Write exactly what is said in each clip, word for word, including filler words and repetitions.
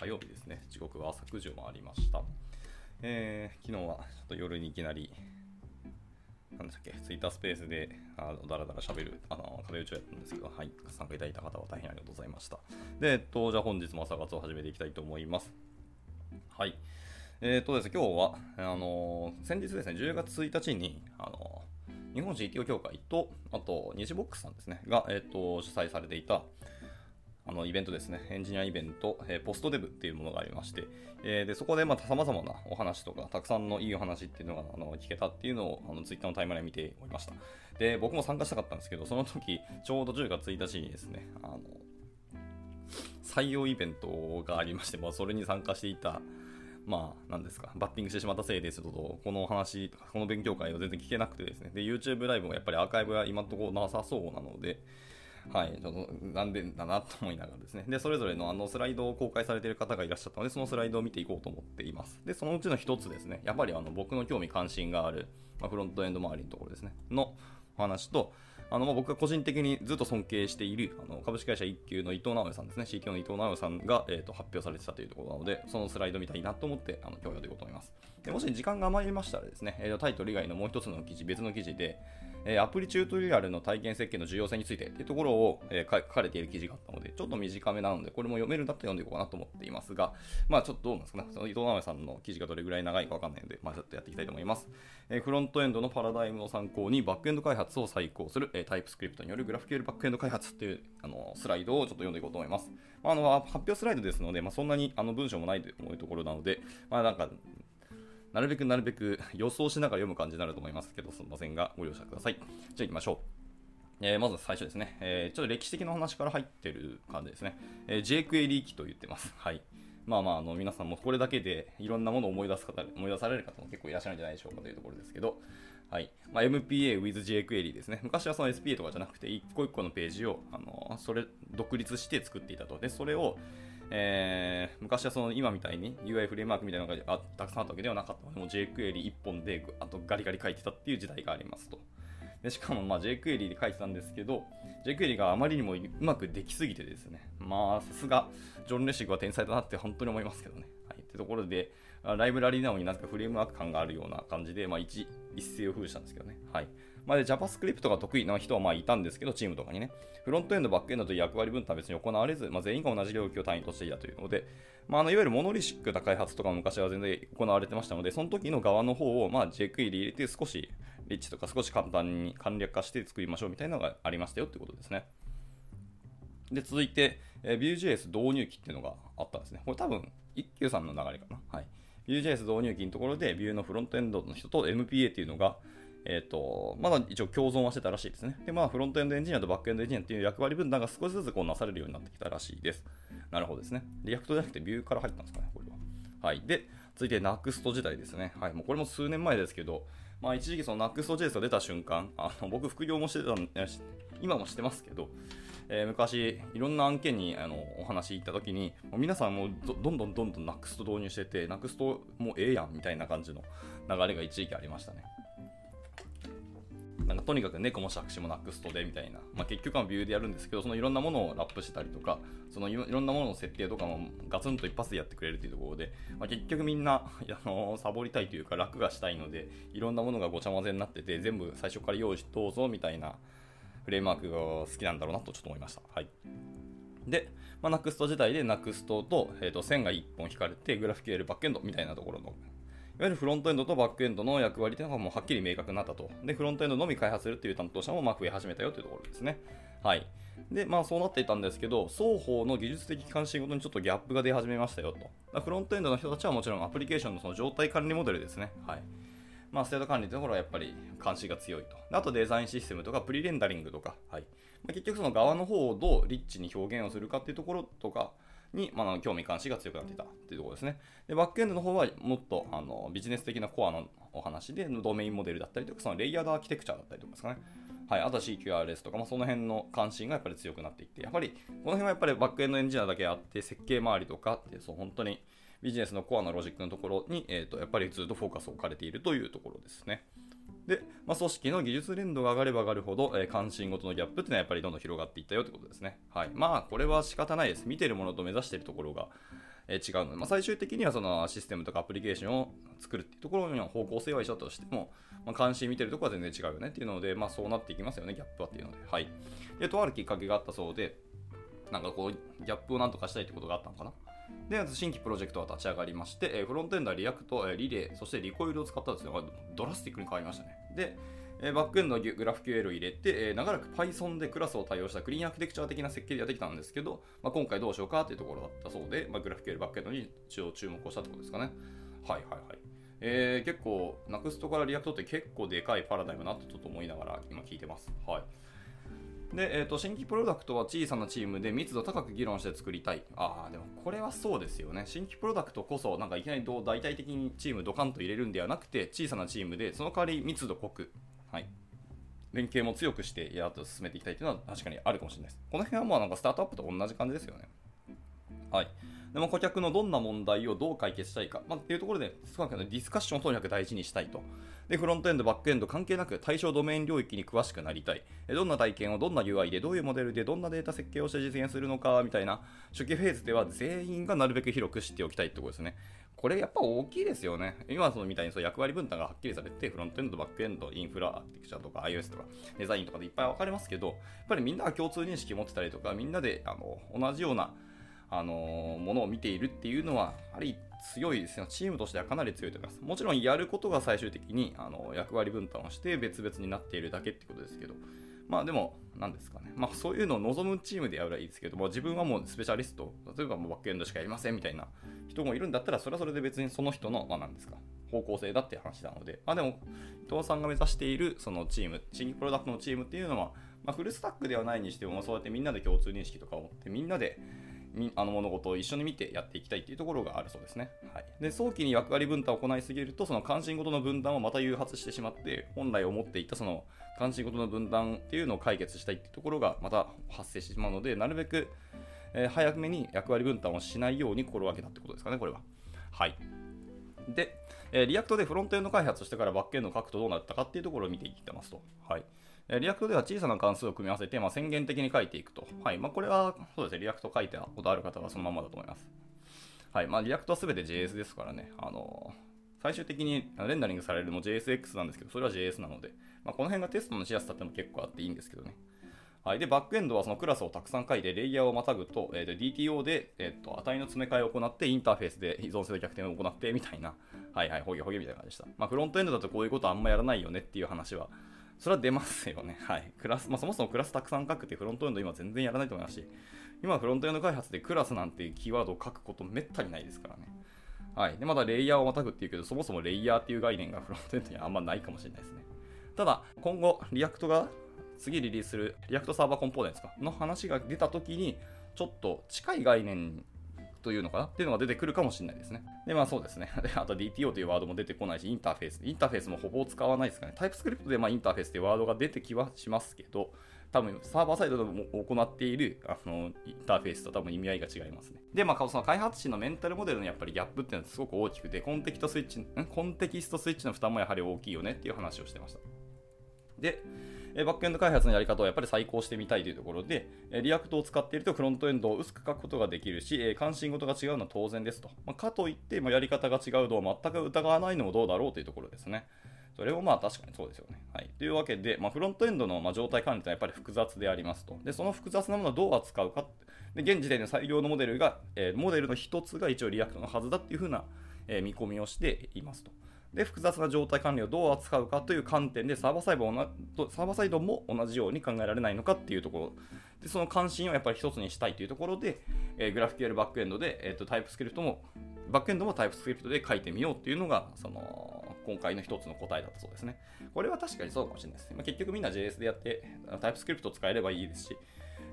火曜日ですね。時刻は朝くじを回りました。えー、昨日はちょっと夜にいきなり、なんでしたっけ、ツイッタースペースであのだらだらしゃべる、あの壁打ちをやったんですけど、はい、参加いただいた方は大変ありがとうございました。で、えっと、じゃあ本日も朝活を始めていきたいと思います。はい。えーとですね、今日は、あのー、先日ですね、じゅうがつついたちに、あのー、日本 ジーティーオー 協会と、あと、西ボックスさんですね、が、えーと、主催されていた、あのイベントですね、エンジニアイベント、えー、ポストデブっていうものがありまして、えー、でそこでまた様々なお話とか、たくさんのいいお話っていうのがあの聞けたっていうのをあのツイッターのタイムライン見ておりました。で、僕も参加したかったんですけど、その時、ちょうどじゅうがつついたちにですね、あの採用イベントがありまして、まあ、それに参加していた、まあ、何ですか、バッティングしてしまったせいですと、この話、この勉強会を全然聞けなくてですね、で、YouTube ライブもやっぱりアーカイブは今のところなさそうなので、はい、ちょっと残念だなと思いながらですね。で、それぞれのあのスライドを公開されている方がいらっしゃったので、そのスライドを見ていこうと思っています。で、そのうちの一つですね、やっぱりあの僕の興味関心がある、まあ、フロントエンド周りのところですね、のお話と、あのまあ僕が個人的にずっと尊敬しているあの株式会社一級の伊藤直也さんですね、シーティーオー の伊藤直也さんが、えー、と発表されてたというところなので、そのスライド見たいなと思ってあの共有でいこうと思います。で、もし時間が余りましたらですね、えー、とタイトル以外のもう一つの記事、別の記事で、えー、アプリチュートリアルの体験設計の重要性についてというところを、えー、書かれている記事があったので、ちょっと短めなので、これも読めるんだったら読んでいこうかなと思っていますが、まあちょっとどうなんですかね、その伊藤直也さんの記事がどれぐらい長いかわかんないので、まあちょっとやっていきたいと思います。えー、フロントエンドのパラダイムを参考にバックエンド開発を再考するTypeScript によるグラフ q l バックエンド開発というあのスライドをちょっと読んでいこうと思います。まあ、あの発表スライドですので、まあ、そんなにあの文章もないというところなので、まあ、なんかなるべくなるべく予想しながら読む感じになると思いますけど、すみませんがご容赦ください。じゃあ行きましょう。えー、まず最初ですね、えー、ちょっと歴史的な話から入ってる感じですね。えー、jQuery 機と言ってます。はい。まあまあ、あの皆さんもこれだけでいろんなものを思い出す方、思い出される方も結構いらっしゃるんじゃないでしょうかというところですけど、はい。まあ、エムピーエー with jQuery ですね。昔はその エスピーエー とかじゃなくて、一個一個のページを、あの、それ、独立して作っていたと。で、それを、えー、昔はその今みたいに ユーアイ フレームワークみたいなのがたくさんあったわけではなかったので、jQuery 一本であとガリガリ書いてたっていう時代がありますと。でしかもまあ jQuery で書いてたんですけど、jQuery があまりにもうまくできすぎてですね、まあさすがジョン・レシックは天才だなって本当に思いますけどね。はい、ってところで、ライブラリーなのになんかフレームワーク感があるような感じで、まあ、一, 一世を風靡したんですけどね。はい。まあ、で JavaScript が得意な人はまあいたんですけど、チームとかにね、フロントエンド、バックエンドという役割分担は別に行われず、まあ、全員が同じ領域を単位としていたというので、まあ、あのいわゆるモノリシックな開発とかも昔は全然行われてましたので、その時の側の方をまあ jQuery 入れて少しリッチとか少し簡単に簡略化して作りましょうみたいなのがありましたよってことですね。で、続いて、Vue.ジェーエス 導入機っていうのがあったんですね。これ多分、一休さんの流れかな。はい。Vue.ジェーエス 導入機のところで、Vue のフロントエンドの人と エムピーエー っていうのが、えっと、まだ一応共存はしてたらしいですね。で、まあ、フロントエンドエンジニアとバックエンドエンジニアっていう役割分担が少しずつこうなされるようになってきたらしいです。なるほどですね。リアクトじゃなくて Vue から入ったんですかね、これは。はい。で、続いて ネクスト 時代ですね。はい。もうこれも数年前ですけど、まあ、一時期その ネクストジェーエス が出た瞬間、あの僕、副業もしてたんで、今もしてますけど、えー、昔、いろんな案件にあのお話行ったときに、もう皆さんも ど, どんどんどんどん ネクスト 導入してて、ネクスト もうええやんみたいな感じの流れが一時期ありましたね。なんかとにかく猫も杓子も ネクスト でみたいな、まあ、結局は Vue でやるんですけど、そのいろんなものをラップしてたりとか、そのいろんなものの設定とかもガツンと一発でやってくれるというところで、まあ、結局みんなあのサボりたいというか楽がしたいので、いろんなものがごちゃ混ぜになってて、全部最初から用意しどうぞみたいなフレームワークが好きなんだろうなとちょっと思いました。はい。で、まあ、ネクスト 時代で ネクスト と、えーと、線がいっぽん引かれてグラフ キューエル バックエンドみたいなところの、いわゆるフロントエンドとバックエンドの役割というのがもうはっきり明確になったと。で、フロントエンドのみ開発するという担当者もまあ増え始めたよというところですね。はい。で、まあそうなっていたんですけど、双方の技術的関心ごとにちょっとギャップが出始めましたよと。フロントエンドの人たちはもちろんアプリケーションのその状態管理モデルですね。はい。まあ、ステート管理というところはやっぱり関心が強いと。あとデザインシステムとかプリレンダリングとか、はい。まあ、結局その側の方をどうリッチに表現をするかというところとか、に、まあ、興味関心が強くなっていたというところですね。で、バックエンドの方はもっとあのビジネス的なコアのお話で、ドメインモデルだったりとか、そのレイヤードアーキテクチャだったりとかですかね。はい、あとは シーキューアールエス とか、まあ、その辺の関心がやっぱり強くなっていって、やっぱりこの辺はやっぱりバックエンドエンジニアだけあって、設計周りとかっていう、そう本当にビジネスのコアのロジックのところに、えーと、やっぱりずっとフォーカスを置かれているというところですね。で、まあ、組織の技術連動が上がれば上がるほど、えー、関心ごとのギャップっていうのはやっぱりどんどん広がっていったよということですね。はい。まあ、これは仕方ないです。見てるものと目指しているところが違うので、まあ、最終的にはそのシステムとかアプリケーションを作るっていうところには方向性は一緒だとしても、まあ、監視見てるところは全然違うよねっていうので、まあ、そうなっていきますよね、ギャップはっていうので。はい。で、とあるきっかけがあったそうで、なんかこう、ギャップをなんとかしたいってことがあったのかな。で、新規プロジェクトは立ち上がりまして、フロントエンドはリアクト、リレー、そしてリコイルを使ったんですよ。ドラスティックに変わりましたね。で、バックエンドのグラフ キューエル を入れて、長らく Python でクラスを対応したクリーンアーキテクチャ的な設計ができたんですけど、まあ、今回どうしようかというところだったそうで、まあ、グラフ キューエル バックエンドに一応注目をしたってことですかね。はいはいはい。えー、結構、Next から React って結構でかいパラダイムだとちょっと思いながら今聞いてます。はい。で、えー、と新規プロダクトは小さなチームで密度高く議論して作りたい。ああ、でもこれはそうですよね。新規プロダクトこそ、なんかいきなり大々的にチームドカンと入れるんではなくて、小さなチームで、その代わり密度濃く、はい、連携も強くしてやっと進めていきたいというのは確かにあるかもしれないです。この辺はまあなんかスタートアップと同じ感じですよね。はい。でも顧客のどんな問題をどう解決したいか、まあ、っていうところで、少なくともディスカッションをとにかく大事にしたいと。で、フロントエンド、バックエンド関係なく対象ドメイン領域に詳しくなりたい。どんな体験をどんな ユーアイ でどういうモデルでどんなデータ設計をして実現するのかみたいな、初期フェーズでは全員がなるべく広く知っておきたいってことですね。これやっぱ大きいですよね。今そのみたいにそう役割分担がはっきりされて、フロントエンド、バックエンド、インフラ、アーキテクチャとか iOS とかデザインとかでいっぱい分かれますけど、やっぱりみんなが共通認識持ってたりとか、みんなであの同じようなあのー、ものを見ているっていうのはやはり強いですね。チームとしてはかなり強いと思います。もちろんやることが最終的にあの役割分担をして別々になっているだけってことですけど、まあでも何ですかね、まあ、そういうのを望むチームでやればいいですけども、自分はもうスペシャリスト、例えばもうバックエンドしかやりませんみたいな人もいるんだったら、それはそれで別にその人の、まあ、何ですか方向性だって話なので、まあ、でも伊藤さんが目指しているそのチーム、新規プロダクトのチームっていうのは、まあ、フルスタックではないにしても、まあ、そうやってみんなで共通認識とかを持ってみんなであの物事を一緒に見てやっていきたいというところがあるそうですね。はい、で早期に役割分担を行いすぎると、その関心事の分断をまた誘発してしまって、本来思っていたその関心事の分断っていうのを解決したいというところがまた発生してしまうので、なるべく、えー、早めに役割分担をしないように心がけたってことですかね、これは。はい。で、えー、リアクトでフロントエンド開発してからバックエンドを書くとどうなったかっていうところを見ていってますと。はい。リアクトでは小さな関数を組み合わせて、まあ、宣言的に書いていくと。はい。まあ、これは、そうですね。リアクト書いたことある方はそのままだと思います。はい。まあ、リアクトは全て ジェイエス ですからね。あのー、最終的にレンダリングされるのも ジェイエスエックス なんですけど、それは ジェイエス なので、まあ、この辺がテストのしやすさっても結構あっていいんですけどね。はい。で、バックエンドはそのクラスをたくさん書いて、レイヤーをまたぐと、えー、ディーティーオー で、えー、と値の詰め替えを行って、インターフェースで依存性の逆転を行って、みたいな。はいはい。ほげほげみたいな感じでした。まあ、フロントエンドだとこういうことあんまやらないよねっていう話は、それは出ますよね。はい。クラス、まあ、そもそもクラスたくさん書くってフロントエンド今全然やらないと思いますし、今フロントエンド開発でクラスなんてキーワードを書くことめったにないですからね。はい。で、まだレイヤーをまたぐっていうけど、そもそもレイヤーっていう概念がフロントエンドにはあんまないかもしれないですね。ただ、今後、リアクトが次リリースする、リアクトサーバーコンポーネンツかの話が出たときに、ちょっと近い概念に、というのかなっていうのが出てくるかもしれないですね。で、まあそうですね。で、あと ディーティーオー というワードも出てこないし、インターフェース。インターフェースもほぼ使わないですかね。TypeScript でまあインターフェースというワードが出てきはしますけど、多分サーバーサイドでも行っているあのインターフェースと多分意味合いが違いますね。で、まあその開発者のメンタルモデルのやっぱりギャップっていうのはすごく大きくて、コンテキストスイッチ、コンテキストスイッチの負担もやはり大きいよねっていう話をしてました。で、バックエンド開発のやり方をやっぱり再考してみたいというところで、リアクトを使っているとフロントエンドを薄く書くことができるし、関心事が違うのは当然ですと。まあ、かといって、やり方が違うのを全く疑わないのもどうだろうというところですね。それもまあ確かにそうですよね。はい、というわけで、まあ、フロントエンドの状態管理というのはやっぱり複雑でありますと。で、その複雑なものをどう扱うかって、で現時点で採用のモデルが、モデルの一つが一応リアクトのはずだっていうふうな見込みをしていますと。で、複雑な状態管理をどう扱うかという観点でサーバーサイドもサーバーサイドも同じように考えられないのかっていうところで、その関心をやっぱり一つにしたいというところで、えー、グラフ キューエル バックエンドで、えー、とタイプスクリプトもバックエンドもタイプスクリプトで書いてみようっていうのがその今回の一つの答えだったそうですね。これは確かにそうかもしれないですね。まあ、結局みんな ジェイエス でやってタイプスクリプトを使えればいいですし。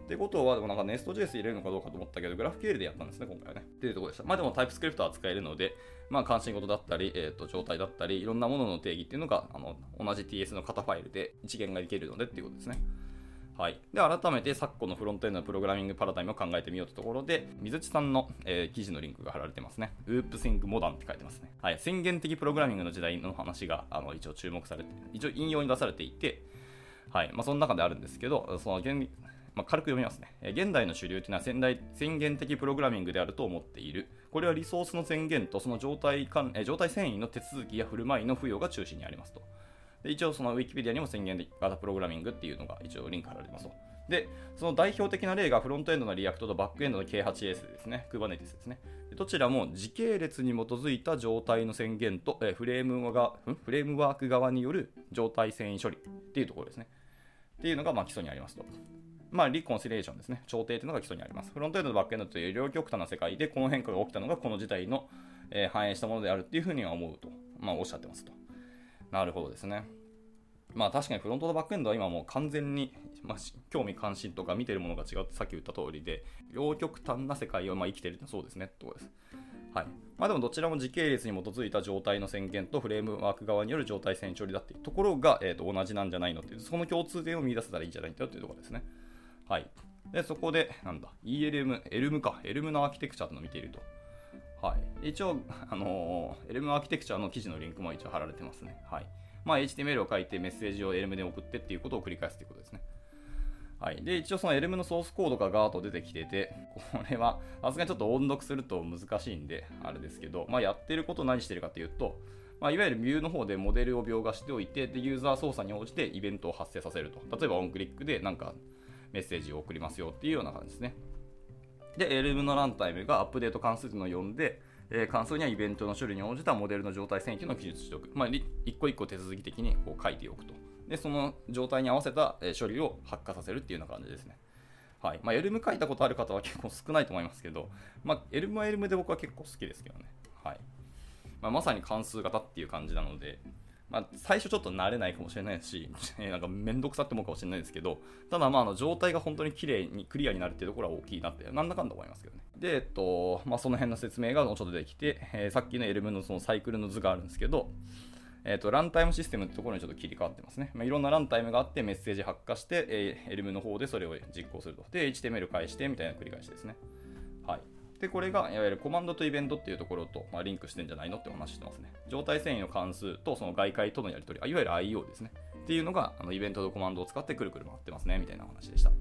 ってことは、でもなんか ネストジェイエス 入れるのかどうかと思ったけど、グラフ キューエル でやったんですね、今回はね。っていうところでした。まあでも TypeScript は使えるので、まあ関心事だったり、えっと、状態だったり、いろんなものの定義っていうのが、あの、同じ ティーエス の型ファイルで一元ができるのでっていうことですね。はい。で、改めて昨今のフロントエンドのプログラミングパラダイムを考えてみようというところで、水地さんの、えー、記事のリンクが貼られてますね。Oopsync Modern って書いてますね。はい。宣言的プログラミングの時代の話が、あの、一応注目されて、一応引用に出されていて、はい。まあその中であるんですけど、その、まあ、軽く読みますね。現代の主流というのは先代宣言的プログラミングであると思っている。これはリソースの宣言とその状態関、状態遷移の手続きや振る舞いの付与が中心にありますと。で一応そのウィキペディアにも宣言型プログラミングっていうのが一応リンク貼られてますと。で、その代表的な例がフロントエンドのリアクトとバックエンドの ケーエイトエス ですね。Kubernetes ですね。どちらも時系列に基づいた状態の宣言とえフレームが、んフレームワーク側による状態遷移処理っていうところですね。っていうのがまあ基礎にありますと。まあ、リコンシレーションですね。調停というのが基礎にあります。フロントエンドとバックエンドという両極端な世界でこの変化が起きたのがこの事態の、えー、反映したものであるっていうふうには思うと、まあ、おっしゃってますと。なるほどですね。まあ確かにフロントとバックエンドは今もう完全に、まあ、興味関心とか見てるものが違うってさっき言った通りで、両極端な世界をまあ生きてるってそうですねってことです。はい。まあでもどちらも時系列に基づいた状態の宣言とフレームワーク側による状態遷移処理だっていうところが、えー、と同じなんじゃないのっていう、その共通点を見出せたらいいんじゃないかっていうところですね。はい。で、そこで、なんだ、イーエルエム、Elm か、Elm のアーキテクチャというのを見ていると。はい。一応、あのー、Elm アーキテクチャの記事のリンクも一応貼られてますね。はい。まあ、エイチティーエムエル を書いてメッセージを Elm で送ってっていうことを繰り返すということですね。はい。で、一応その Elm のソースコードがガーッと出てきてて、これは、さすがにちょっと音読すると難しいんで、あれですけど、まあ、やってることを何してるかというと、まあ、いわゆる Vue の方でモデルを描画しておいて、で、ユーザー操作に応じてイベントを発生させると。例えば、オンクリックでなんか、メッセージを送りますよっていうような感じですね。で、Elm のランタイムがアップデート関数というのを呼んで、えー、関数にはイベントの処理に応じたモデルの状態遷移というのを記述しておく。まあ、一個一個手続き的にこう書いておくと。で、その状態に合わせた処理を発火させるっていうような感じですね。はい。まあ、Elm 書いたことある方は結構少ないと思いますけど、まあ、Elm は Elm で僕は結構好きですけどね。はい。まあ、まさに関数型っていう感じなので、まあ、最初ちょっと慣れないかもしれないし、なんかめんどくさって思うかもしれないですけど、ただまああの状態が本当に綺麗にクリアになるっていうところは大きいなって、なんだかんだ思いますけどね。で、えっと、まあその辺の説明がもうちょっと出てきて、えー、さっきの Elm のそのサイクルの図があるんですけど、えっと、ランタイムシステムってところにちょっと切り替わってますね。まあ、いろんなランタイムがあってメッセージ発火して、えー、Elm の方でそれを実行すると。で、エイチティーエムエル 返してみたいな繰り返しですね。はい。で、これが、いわゆるコマンドとイベントっていうところと、まあ、リンクしてんじゃないのってお話してますね。状態遷移の関数とその外界とのやり取り、いわゆる アイオー ですね。っていうのが、あのイベントとコマンドを使ってくるくる回ってますね、みたいなお話でした。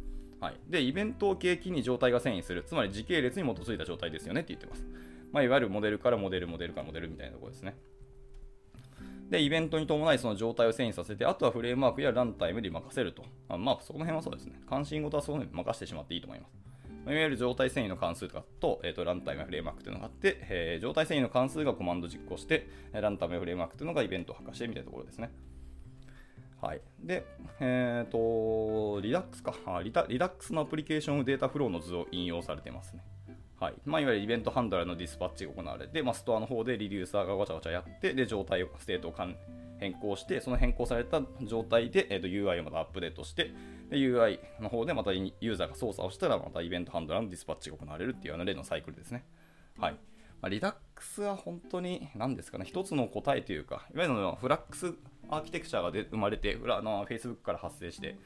はい。で、イベントを契機に状態が遷移する。つまり時系列に基づいた状態ですよねって言ってます。まあ、いわゆるモデルからモデル、モデルからモデルみたいなところですね。で、イベントに伴いその状態を遷移させて、あとはフレームワークやランタイムで任せると。あまあ、その辺はそうですね。関心事はその辺に任せてしまっていいと思います。いわゆる状態遷移の関数とかと、えっと、ランタイムやフレームワークというのがあって、えー、状態遷移の関数がコマンド実行して、ランタイムやフレームワークというのがイベントを発火してみたいなところですね。はい。で、えっと、Redux か。Redux のアプリケーションデータフローの図を引用されてますね。はい。まあ、いわゆるイベントハンドラーのディスパッチが行われて、まあ、ストアの方でリデューサーがわちゃわちゃやって、で、状態を、ステートを変更して、その変更された状態で、えー、と ユーアイ をまたアップデートして、ユーアイ の方でまたユーザーが操作をしたら、またイベントハンドラーのディスパッチが行われるっていうような例のサイクルですね。はい。まあ、Redux は本当に、何ですかね、一つの答えというか、いわゆるフラックスアーキテクチャがで生まれて、あの Facebook から発生して、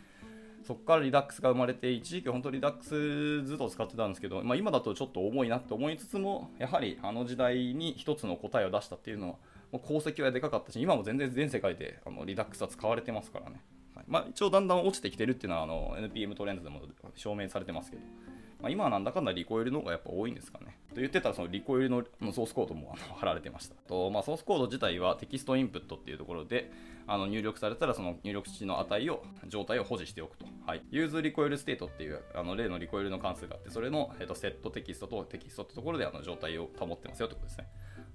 そこから Redux が生まれて、一時期本当に Redux ずっと使ってたんですけど、まあ、今だとちょっと重いなって思いつつも、やはりあの時代に一つの答えを出したっていうのは、もう功績はでかかったし、今も全然全世界であの Redux は使われてますからね。はい、まあ、一応だんだん落ちてきてるっていうのはあの エヌピーエム トレンドでも証明されてますけど、まあ、今はなんだかんだリコイルの方がやっぱ多いんですかね。と言ってたらそのリコイルのソースコードも貼られてました。とまあ、ソースコード自体はテキストインプットっていうところであの入力されたらその入力値の値を、状態を保持しておくと。はい、Use リコイルステートっていうあの例のリコイルの関数があって、それの、えっと、セットテキストとテキストってところであの状態を保ってますよってことですね。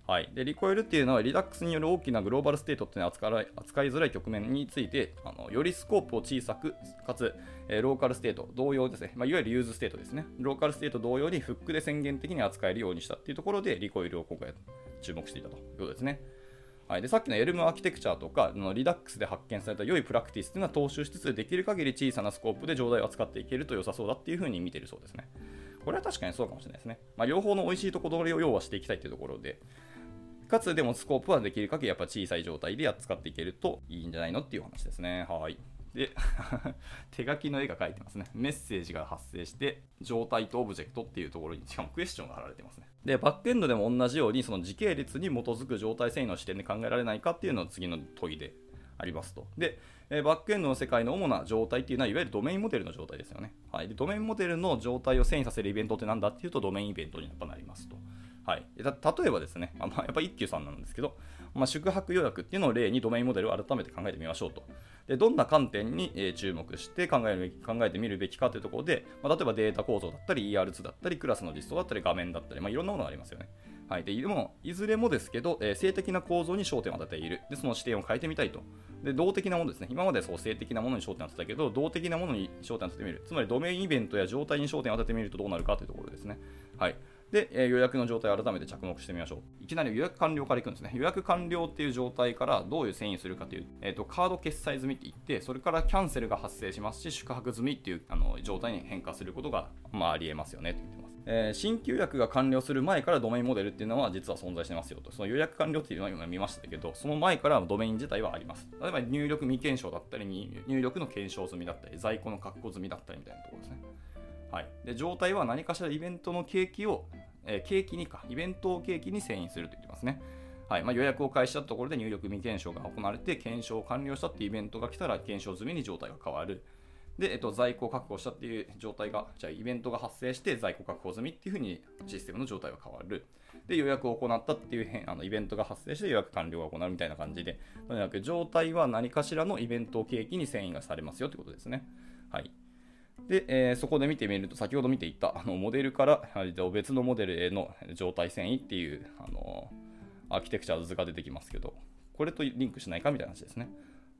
はい、でリコイルっていうのは Redux による大きなグローバルステートっていうのは扱いづらい局面についてあのよりスコープを小さくかつ、えー、ローカルステート同様ですね、まあ、いわゆるユーズステートですね、ローカルステート同様にフックで宣言的に扱えるようにしたっていうところでリコイルを今回注目していたということですね。はい、でさっきの Elm アーキテクチャとかの Redux で発見された良いプラクティスというのは踏襲しつつできる限り小さなスコープで状態を扱っていけると良さそうだっていう風に見てるそうですね。これは確かにそうかもしれないですね。まあ、両方の美味しいところを要はしていきたいというところで、かつでもスコープはできる限りやっぱ小さい状態で扱っていけるといいんじゃないのっていう話ですね。はい。で、手書きの絵が描いてますね。メッセージが発生して、状態とオブジェクトっていうところに、しかもクエスチョンが貼られてますね。で、バックエンドでも同じように、その時系列に基づく状態遷移の視点で考えられないかっていうのを次の問いでありますと。で、バックエンドの世界の主な状態っていうのは、いわゆるドメインモデルの状態ですよね。はい、でドメインモデルの状態を遷移させるイベントってなんだっていうと、ドメインイベントにやっぱなりますと。はい、例えばですね、まあ、やっぱり一休さんなんですけど、まあ、宿泊予約っていうのを例にドメインモデルを改めて考えてみましょうと。でどんな観点に注目して考えるべき考えてみるべきかというところで、まあ、例えばデータ構造だったり イーアールツー だったりクラスの実装だったり画面だったり、まあ、いろんなものがありますよね。はい、ででもいずれもですけど、えー、性的な構造に焦点を当てている。でその視点を変えてみたいと。で動的なものですね。今までそう性的なものに焦点を当てたけど、動的なものに焦点を当ててみる。つまりドメインイベントや状態に焦点を当ててみるとどうなるかというところですね。はいで、えー、予約の状態を改めて着目してみましょう。いきなり予約完了からいくんですね。予約完了っていう状態からどういう遷移するかという、えーと、カード決済済みって言って、それからキャンセルが発生しますし、宿泊済みっていうあの状態に変化することが、まあ、ありえますよねと言ってます、えー。新規予約が完了する前からドメインモデルっていうのは実は存在してますよと。その予約完了っていうのは今見ましたけど、その前からドメイン自体はあります。例えば入力未検証だったり、入力の検証済みだったり、在庫の確保済みだったりみたいなところですね。はい、で状態は何かしらイベントの契機を、えー、契機にか、イベントを契機に遷移すると言ってますね。はいまあ、予約を開始したところで入力未検証が行われて、検証を完了したっていうイベントが来たら、検証済みに状態が変わる。で、えっと、在庫を確保したっていう状態が、じゃあイベントが発生して、在庫確保済みっていうふうにシステムの状態が変わる。で、予約を行ったっていう変あのイベントが発生して、予約完了が行われるみたいな感じで、とにかく状態は何かしらのイベントを契機に遷移がされますよということですね。はいでえー、そこで見てみると、先ほど見ていたあのモデルから別のモデルへの状態遷移っていう、あのー、アーキテクチャ図が出てきますけど、これとリンクしないかみたいな話ですね。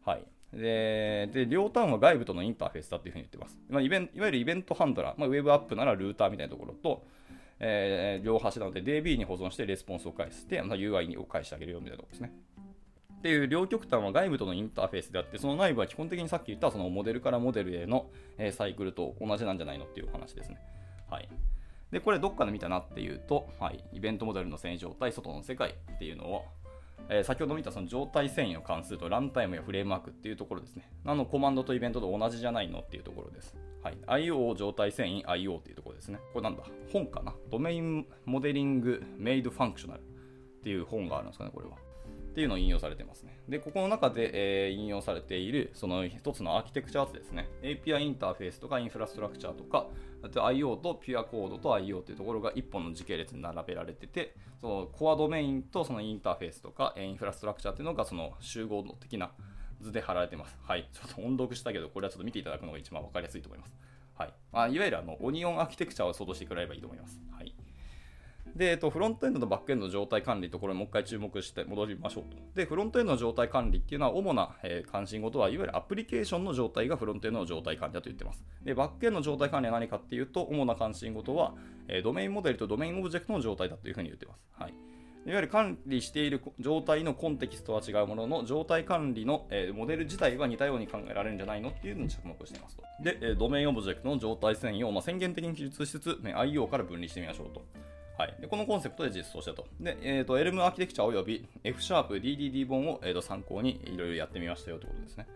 はい、で, で両端は外部とのインターフェースだというふうに言ってます。まあ、イベンいわゆるイベントハンドラー、まあ、ウェブアップならルーターみたいなところと、えー、両端なので ディービー に保存してレスポンスを返して、まあ、ユーアイ を返してあげるよみたいなところですね。っていう両極端は外部とのインターフェースであって、その内部は基本的にさっき言ったそのモデルからモデルへのサイクルと同じなんじゃないのっていうお話ですね。はい、でこれどっかで見たなっていうと、はい、イベントモデルの遷移状態、外の世界っていうのを、えー、先ほど見たその状態遷移の関数とランタイムやフレームワークっていうところですね。あのコマンドとイベントと同じじゃないのっていうところです。はい、アイオー 状態遷移 アイオー っていうところですね。これなんだ、本かな、ドメインモデリングメイドファンクショナルっていう本があるんですかね、これは。っていうのを引用されてますね。で、ここの中で、えー、引用されているその一つのアーキテクチャ図ですね。エーピーアイ インターフェースとかインフラストラクチャーとか、あと アイオー とピュアコードと アイオー っていうところが一本の時系列に並べられてて、そのコアドメインとそのインターフェースとかインフラストラクチャーっていうのがその集合的な図で貼られてます。はい。ちょっと音読したけど、これはちょっと見ていただくのが一番わかりやすいと思います。はい。まあ、いわゆるあのオニオンアーキテクチャを想像してくれればいいと思います。はい。でえっと、フロントエンドとバックエンドの状態管理ところにもう一回注目して戻りましょうと。で、フロントエンドの状態管理っていうのは主な、えー、関心事はいわゆるアプリケーションの状態がフロントエンドの状態管理だと言ってます。で、バックエンドの状態管理は何かっていうと、主な関心事は、えー、ドメインモデルとドメインオブジェクトの状態だというふうに言ってます。はい。いわゆる管理している状態のコンテキストは違うものの、状態管理のモデル自体は似たように考えられるんじゃないのっていうのに着目していますと。で、ドメインオブジェクトの状態遷移を、まあ、宣言的に記述しつつ、ね、アイオー から分離してみましょうと。はい、でこのコンセプトで実装したと。で、えーと、Elm アーキテクチャおよび エフ ディーディーディー 本を、えーと参考にいろいろやってみましたよということですね。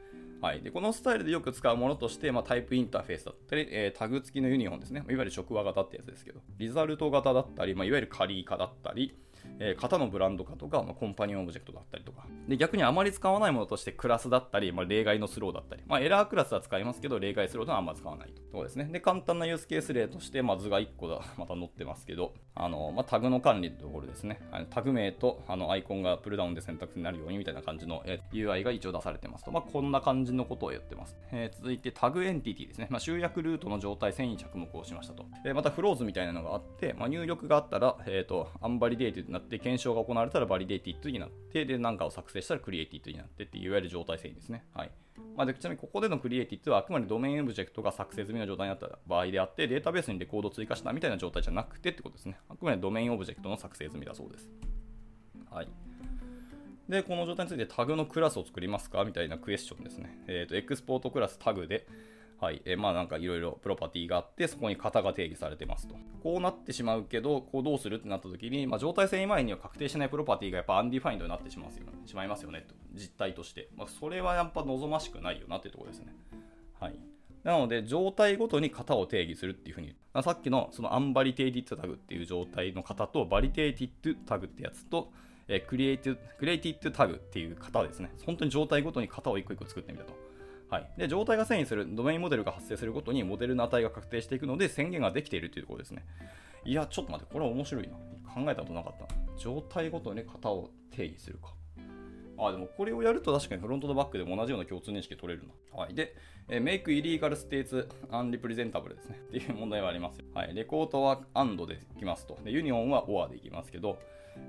はい、でこのスタイルでよく使うものとして、まあ、タイプインターフェースだったり、えー、タグ付きのユニフォンですね。いわゆる職場型ってやつですけど、リザルト型だったり、まあ、いわゆるカリー化だったり、えー、型のブランド化とか、まあ、コンパニオンオブジェクトだったりとか。で、逆にあまり使わないものとしてクラスだったり、まあ、例外のスローだったり、まあ、エラークラスは使いますけど、例外スローではあんまり使わないということですね。で、簡単なユースケース例として、まあ、図がいっこだまた載ってますけど、あのまあ、タグの管理というところですね。あのタグ名とあのアイコンがプルダウンで選択になるようにみたいな感じの、えー、ユーアイ が一応出されてますと。まあ、こんな感じのことをやってます。えー、続いてタグエンティティですね。まあ、集約ルートの状態遷移に着目をしましたと。えー、またフローズみたいなのがあって、まあ、入力があったら、えーと、アンバリデーティッドになって、で検証が行われたらバリデーティッドになって、で、何かを作成したらクリエイティッドになってっていう、いわゆる状態遷移ですね。はい。まあ、でちなみにここでのクリエイティッドはあくまでドメインオブジェクトが作成済みの状態になった場合であって、データベースにレコードを追加したみたいな状態じゃなくてってことですね。あくまでドメインオブジェクトの作成済みだそうです。はい。で、この状態についてタグのクラスを作りますかみたいなクエスチョンですね。えっと、エクスポートクラスタグで、はい、えー、まあなんかいろいろプロパティがあって、そこに型が定義されてますと。こうなってしまうけど、こうどうするってなった時に、まあ、状態遷移前には確定しないプロパティがやっぱアンディファインドになってしまいますよね、しまいますよねと、実態として。まあ、それはやっぱ望ましくないよなっていうところですね。はい。なので、状態ごとに型を定義するっていうふうに、さっきのそのアンバリテイティッドタグっていう状態の型と、バリテイティッドタグってやつと、えー、クリエイティブタグっていう型ですね。本当に状態ごとに型を一個一個作ってみたと。はい、で状態が遷移する、ドメインモデルが発生するごとにモデルの値が確定していくので宣言ができているというところですね。いや、ちょっと待って、これは面白いな。考えたことなかった。状態ごとに型を定義するか。あ、でもこれをやると確かにフロントとバックでも同じような共通認識取れるな。はい。で、Make Illegal States Unrepresentable ですね。っていう問題はありますよ。はい。レコードは and でいきますと。で、ユニオンは or でいきますけど、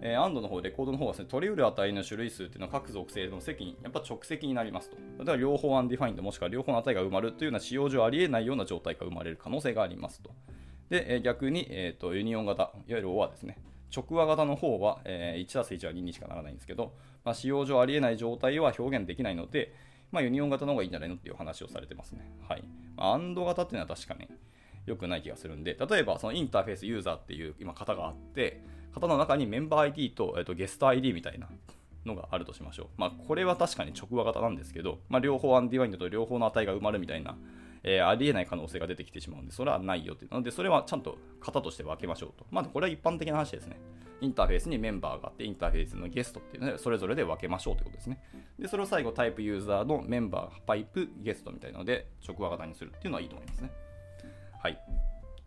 えー、and の方、レコードの方はですね、取り得る値の種類数っていうのは各属性の積に、やっぱ直積になりますと。だから両方 undefined もしくは両方の値が埋まるというような使用上あり得ないような状態が生まれる可能性がありますと。で、逆に、えーと、ユニオン型、いわゆる or ですね。直和型の方は いちたすいち はににしかならないんですけど、まあ、使用上ありえない状態は表現できないので、まあ、ユニオン型の方がいいんじゃないのっていう話をされてますね。はい。まあ、and 型っていうのは確かに良くない気がするんで、例えばそのインターフェースユーザーっていう今型があって、型の中にメンバー アイディー と、えっと、ゲスト アイディー みたいなのがあるとしましょう。まあ、これは確かに直和型なんですけど、まあ、両方アンディワインドと両方の値が埋まるみたいな、えー、ありえない可能性が出てきてしまうんで、それはないよっていうので、それはちゃんと型として分けましょうと。まあ、これは一般的な話ですね。インターフェースにメンバーがあって、インターフェースのゲストっていうので、それぞれで分けましょうということですね。で、それを最後、タイプユーザーのメンバー、パイプ、ゲストみたいなので、直和型にするっていうのはいいと思いますね。はい。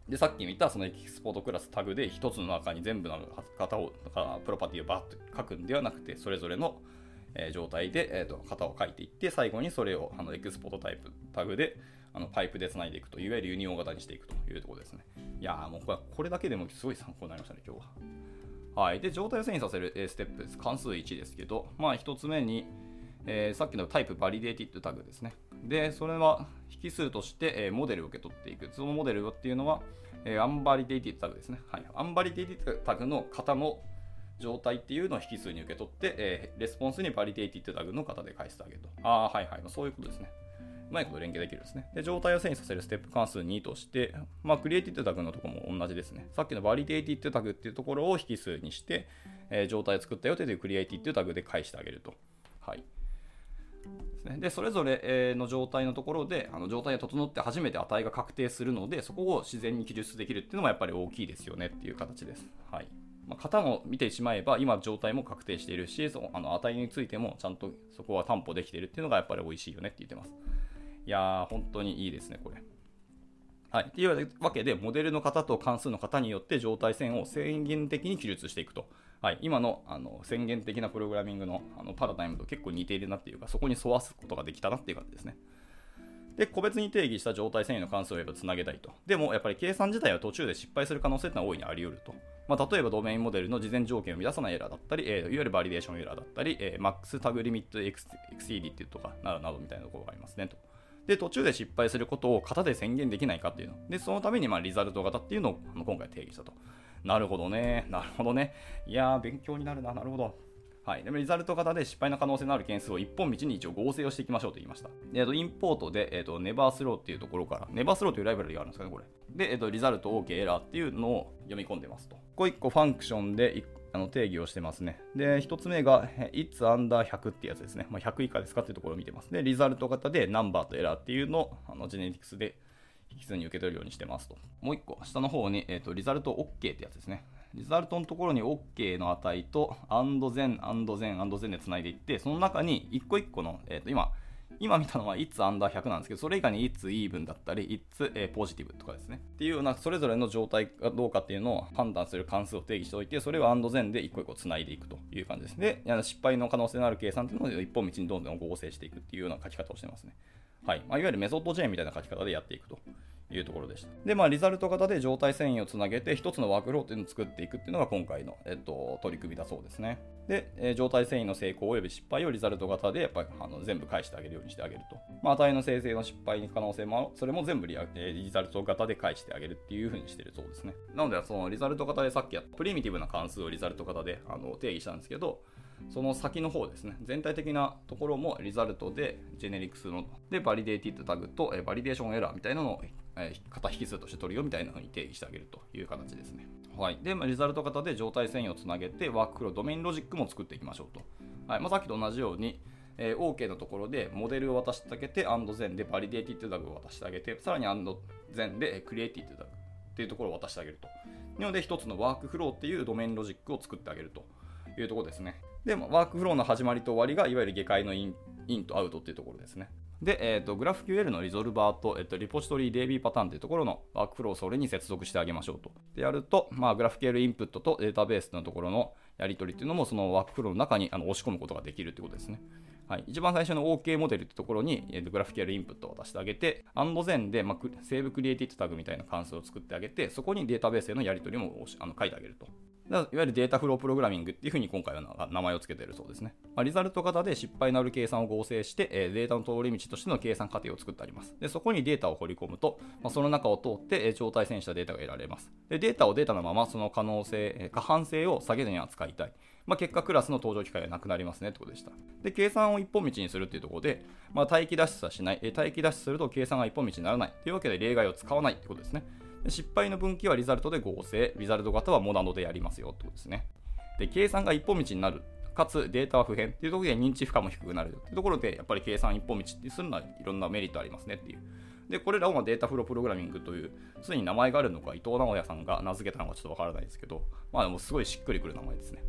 で、さっき見たそのエキスポートクラスタグで一つの中に全部の型を、プロパティをバーッと書くんではなくて、それぞれの状態で、えー、と型を書いていって、最後にそれをあのエキスポートタイプタグであのパイプでつないでいくと、いわゆるユニオン型にしていくというところですね。いやー、もうこれ、これだけでもすごい参考になりましたね、今日は。はい。で、状態を遷移させるステップです。関数いちですけど、まあひとつめに、えー、さっきのタイプバリデーティッドタグですね。で、それは引数として、えー、モデルを受け取っていく。そのモデルっていうのは、えー、アンバリデーティッドタグですね。はい。アンバリデーティッドタグの型の状態っていうのを引数に受け取って、えー、レスポンスにバリデーティッドタグの型で返してあげると。ああ、はいはい。そういうことですね。うまいこと連携できるですね。で、状態を遷移させるステップ関数にとして、まあ、クリエイティッドタグのところも同じですね。さっきのバリデーティッドタグっていうところを引数にして、えー、状態を作ったよというクリエイティッドタグで返してあげると。はい。で、それぞれの状態のところで、あの状態が整って初めて値が確定するので、そこを自然に記述できるっていうのもやっぱり大きいですよねっていう形です。はい。まあ、型も見てしまえば、今状態も確定しているし、そのあの値についてもちゃんとそこは担保できているっていうのがやっぱり美味しいよねって言ってます。いやー、本当にいいですね、これ。はい。っていうわけで、モデルの型と関数の型によって状態線を宣言的に記述していくと。はい、今 の, あの宣言的なプログラミング の, あのパラダイムと結構似ているなっていうか、そこに沿わすことができたなっていう感じですね。で、個別に定義した状態遷移の関数をやっぱつなげたいと。でもやっぱり計算自体は途中で失敗する可能性ってのは大いにあり得ると。まあ、例えばドメインモデルの事前条件を満たさないエラーだったり、えー、いわゆるバリデーションエラーだったり、えー、マックスタグリミットエクスイーディっていうとかなどなどみたいなところがありますねと。で、途中で失敗することを型で宣言できないかっていうの。で、そのためにまあリザルト型っていうのを今回定義したと。なるほどね。なるほどね。いやー、勉強になるな。なるほど。はい。でも、リザルト型で失敗の可能性のある件数を一本道に一応合成をしていきましょうと言いました。で、インポートで、えっと、ネバースローっていうところから、ネバースローというライブラリがあるんですかね、これ。で、えっと、リザルト OK エラーっていうのを読み込んでますと。一個一個ファンクションであの定義をしてますね。で、一つ目が、it's under ひゃくってやつですね。まあ、ひゃく以下ですかっていうところを見てます。で、リザルト型でナンバーとエラーっていうのを、あの、ジェネティクスで引数に受け取るようにしてますと。もう一個、下の方に、えっと、リザルト OK ってやつですね。リザルトのところに OK の値と and then, and then, and then でつないでいって、その中に一個一個の、えっと、今、今見たのは it's under ひゃくなんですけど、それ以下に it's even だったり、it's positive とかですね。っていうような、それぞれの状態かどうかっていうのを判断する関数を定義しておいて、それを and then で一個一個つないでいくという感じですね。で、失敗の可能性のある計算っていうのを一本道にどんどん合成していくっていうような書き方をしてますね。はい。まあ、いわゆるメソッドチェーンみたいな書き方でやっていくというところでした。で、まあ、リザルト型で状態遷移をつなげて、一つのワークフローっていうのを作っていくっていうのが今回の、えっと、取り組みだそうですね。で、えー、状態遷移の成功および失敗をリザルト型で、やっぱりあの全部返してあげるようにしてあげると。まあ、値の生成の失敗の可能性も、それも全部 リ, リザルト型で返してあげるっていうふうにしてるそうですね。なので、そのリザルト型でさっきやったプリミティブな関数をリザルト型であの定義したんですけど、その先の方ですね、全体的なところもリザルトで、ジェネリクスので、バリデーティッドタグと、バリデーションエラーみたいなのを型引数として取るよみたいなのに定義してあげるという形ですね。はい。で、リザルト型で状態遷移をつなげて、ワークフロー、ドメインロジックも作っていきましょうと。はい。まあ、さっきと同じように、えー、OK のところでモデルを渡してあげて、and then でバリデーティッドタグを渡してあげて、さらに and then でクリエイティッドタグっていうところを渡してあげると。なので、一つのワークフローっていうドメインロジックを作ってあげると。いうところですね。で、ワークフローの始まりと終わりが、いわゆる下界のイン、インとアウトっていうところですね。で、えーと、GraphQL のリゾルバーと、えーと、リポジトリ ディービー パターンというところのワークフローをそれに接続してあげましょうと。で、やると、まあ、GraphQL インプットとデータベースのところのやり取りっていうのも、そのワークフローの中にあの押し込むことができるということですね。はい、一番最初の OK モデルってところに、えーと、GraphQL インプットを渡してあげて、&then で、まあ、SaveCreated タグみたいな関数を作ってあげて、そこにデータベースへのやり取りもあの書いてあげると。いわゆるデータフロープログラミングっていうふうに今回は名前を付けているそうですね。まあ、リザルト型で失敗のある計算を合成して、えー、データの通り道としての計算過程を作ってあります。で、そこにデータを掘り込むと、まあ、その中を通って、えー、状態遷移したデータが得られます。で、データをデータのままその可能性、えー、可搬性を下げずに扱いたい。まあ、結果クラスの登場機会がなくなりますねってことでした。で、計算を一本道にするっていうところで、まあ、待機脱出はしない、えー。待機脱出すると計算が一本道にならない。というわけで例外を使わないってことですね。失敗の分岐はリザルトで合成、リザルト型はモナドでやりますよってことですね。で、計算が一本道になる、かつデータは不変っていうところで認知負荷も低くなるってところで、やっぱり計算一本道ってするのはいろんなメリットありますねっていう。で、これらをまあデータフロープログラミングという、すでに名前があるのか、伊藤直也さんが名付けたのかちょっとわからないですけど、まあ、もうすごいしっくりくる名前ですね。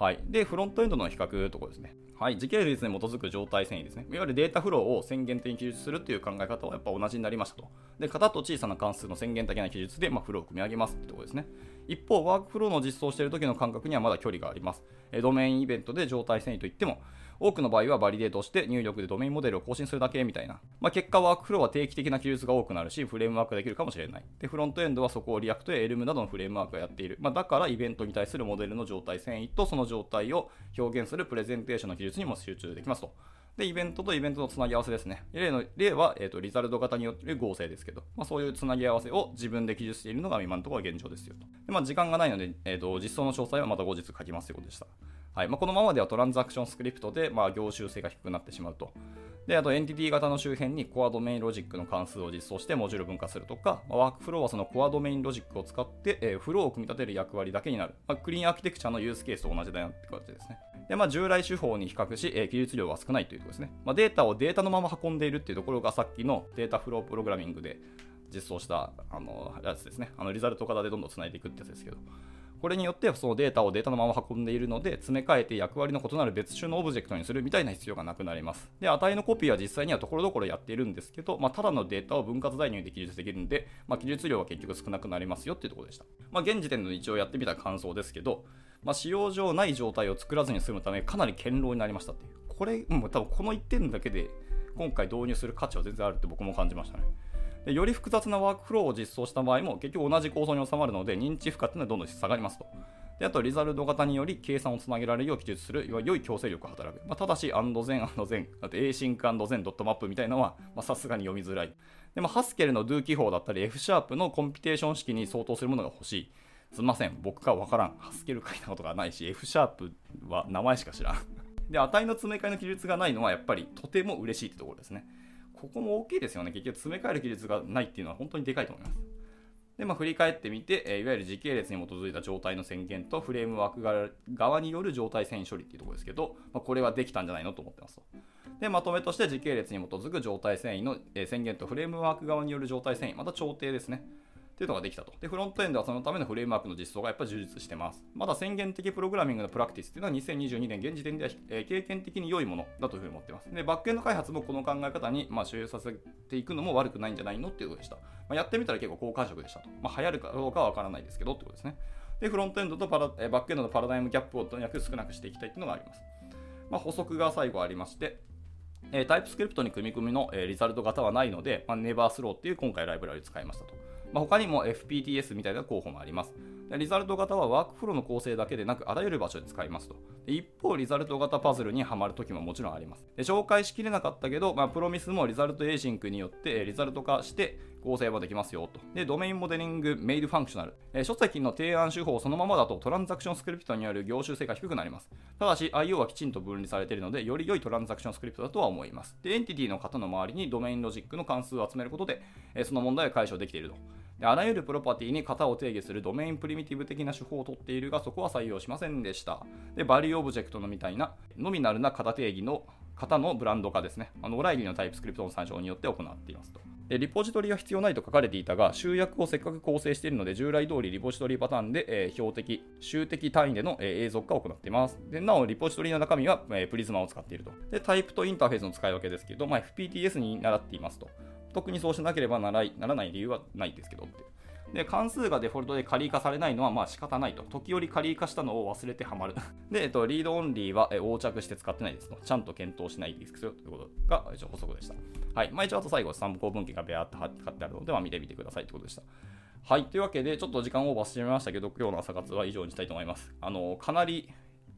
はい。で、フロントエンドの比較ところですね。はい。時系列に基づく状態遷移ですね。いわゆるデータフローを宣言的に記述するという考え方はやっぱ同じになりましたと。で、型と小さな関数の宣言的な記述で、まあ、フローを組み上げますってところですね。一方、ワークフローの実装している時の感覚にはまだ距離があります。ドメインイベントで状態遷移といっても、多くの場合はバリデートして入力でドメインモデルを更新するだけみたいな。まあ、結果ワークフローは定期的な記述が多くなるし、フレームワークができるかもしれない。で、フロントエンドはそこをリアクトや Elm などのフレームワークがやっている。まあ、だからイベントに対するモデルの状態遷移とその状態を表現するプレゼンテーションの記述にも集中できますと。で、イベントとイベントのつなぎ合わせですね。例の、例は、えっと、リザルト型によって合成ですけど、まあ、そういうつなぎ合わせを自分で記述しているのが今のところは現状ですよと。で、まあ、時間がないので、えっと、実装の詳細はまた後日書きますようでした。はい。まあ、このままではトランザクションスクリプトで、まあ、凝集性が低くなってしまうと。で、あと、エンティティ型の周辺にコアドメインロジックの関数を実装してモジュール分化するとか、まあ、ワークフローはそのコアドメインロジックを使って、えー、フローを組み立てる役割だけになる。まあ、クリーンアーキテクチャのユースケースと同じだよって感じですね。で、まあ、従来手法に比較し、えー、記述量が少ないというところですね。まあ、データをデータのまま運んでいるっていうところがさっきのデータフロープログラミングで実装したあのやつですね。あのリザルト型でどんどんつないでいくってやつですけど、これによってそのデータをデータのまま運んでいるので、詰め替えて役割の異なる別種のオブジェクトにするみたいな必要がなくなります。で、値のコピーは実際にはところどころやっているんですけど、まあ、ただのデータを分割代入で記述できるんで、まあ、記述量は結局少なくなりますよっていうところでした。まあ、現時点の一応やってみた感想ですけど、まあ、使用上ない状態を作らずに済むため、かなり堅牢になりましたっていう。これ、もう多分このいってんだけで、今回導入する価値は全然あるって僕も感じましたね。で、より複雑なワークフローを実装した場合も結局同じ構造に収まるので、認知負荷っていうのはどんどん下がりますと。で、あとリザルト型により計算をつなげられるよう記述する良い強制力が働く。まあ、ただし and then and then だって async and then dot map みたいなのはさすがに読みづらい。で、まあ、ハスケルの do 記法だったり F シャープのコンピテーション式に相当するものが欲しい。すいません、僕がわからん。ハスケル書いたことがないし、F シャープは名前しか知らん。で、値の詰め替えの記述がないのはやっぱりとても嬉しいってところですね。ここも大きいですよね。結局詰め替える技術がないっていうのは本当にでかいと思います。で、まあ、振り返ってみて、えー、いわゆる時系列に基づいた状態の宣言とフレームワーク側による状態遷移処理っていうところですけど、まあ、これはできたんじゃないのと思ってますと。で、まとめとして時系列に基づく状態遷移の、えー、宣言とフレームワーク側による状態遷移、また調停ですね。っていうのができたと。で、フロントエンドはそのためのフレームワークの実装がやっぱり充実してます。まだ宣言的プログラミングのプラクティスっていうのはにせんにじゅうにねん現時点では、えー、経験的に良いものだというふうに思ってます。で、バックエンド開発もこの考え方に、まあ、主流させていくのも悪くないんじゃないのっていうことでした。まあ、やってみたら結構好感触でしたと。まあ、流行るかどうかはわからないですけどってことですね。で、フロントエンドとパラ、えー、バックエンドのパラダイムギャップをとにかく少なくしていきたいっていうのがあります。まあ、補足が最後ありまして、えー、TypeScript に組み込みの、えー、リザルト型はないので、まあ、NeverSlow っていう今回ライブラリを使いましたと。まあ、他にも エフピーティーエス みたいな候補もあります。リザルト型はワークフローの構成だけでなくあらゆる場所で使いますと。で、一方、リザルト型パズルにはまるときももちろんあります。で、紹介しきれなかったけど、まあ、プロミスもリザルトエーシンクによってリザルト化して合成はできますよと。で、ドメインモデリングメイドファンクショナル。えー、書籍の提案手法そのままだとトランザクションスクリプトによる凝集性が低くなります。ただし アイオー はきちんと分離されているので、より良いトランザクションスクリプトだとは思います。で、エンティティの型の周りにドメインロジックの関数を集めることで、えー、その問題を解消できていると。で、あらゆるプロパティに型を定義するドメインプリミティブ的な手法を取っているが、そこは採用しませんでした。で、バリューオブジェクトのみたいな、ノミナルな型定義の型のブランド化ですね。あのオライリーのタイプスクリプトの参照によって行っていますと。でリポジトリは必要ないと書かれていたが、集約をせっかく構成しているので、従来通りリポジトリパターンで、えー、標的、集的単位での、えー、永続化を行っています。でなお、リポジトリの中身は、えー、プリズマを使っていると。でタイプとインターフェースの使い分けですけど、まあ、エフピーティーエス に習っていますと。特にそうしなければならない理由はないですけどって。で関数がデフォルトで仮化されないのはまあ仕方ないと。時折仮化したのを忘れてはまる。で、えっと、リードオンリーは横着して使ってないですと。ちゃんと検討しないですよということが一応補足でした。はい。まあ一応あと最後、参考文献がベアっと貼ってあるので、まあ、見てみてくださいということでした。はい。というわけで、ちょっと時間オーバーしてしまいましたけど、今日の朝活は以上にしたいと思います。あの、かなり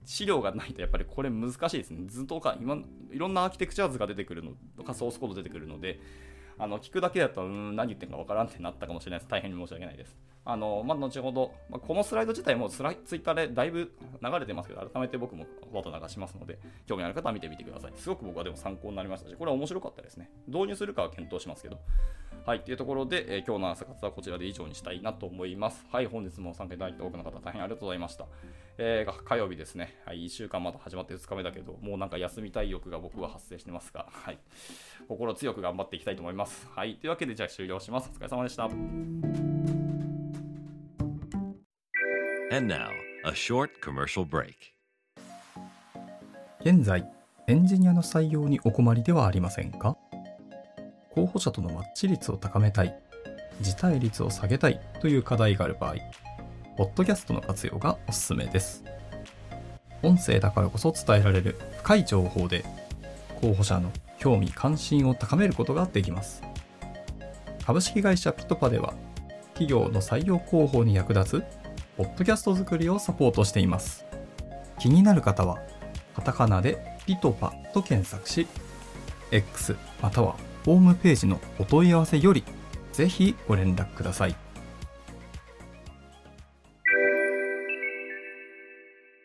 資料がないとやっぱりこれ難しいですね。ずっとか今いろんなアーキテクチャ図が出てくるのとか、ソースコード出てくるので、あの聞くだけだとうーん何言ってるか分からんってなったかもしれないです。大変に申し訳ないです。あの、まあ、後ほど、まあ、このスライド自体もツイッターでだいぶ流れてますけど、改めて僕もわざと流しますので、興味ある方は見てみてください。すごく僕はでも参考になりましたし、これは面白かったですね。導入するかは検討しますけど、はい、というところで、えー、今日の朝活はこちらで以上にしたいなと思います。はい、本日も参加いただいて多くの方大変ありがとうございました。えー、火曜日ですね。はい、いっしゅうかんまだ始まってふつかめだけど、もうなんか休みたい欲が僕は発生してますが、はい、心強く頑張っていきたいと思います。はい、というわけでじゃあ終了します。お疲れ様でした。 And now, a short commercial break. 現在エンジニアの採用にお困りではありませんか？候補者とのマッチ率を高めたい、辞退率を下げたいという課題がある場合、ポッドキャストの活用がおすすめです。音声だからこそ伝えられる深い情報で、候補者の興味関心を高めることができます。株式会社ピトパでは、企業の採用広報に役立つポッドキャスト作りをサポートしています。気になる方は、カタカナでピトパと検索し、X またはホームページのお問い合わせよりぜひご連絡ください。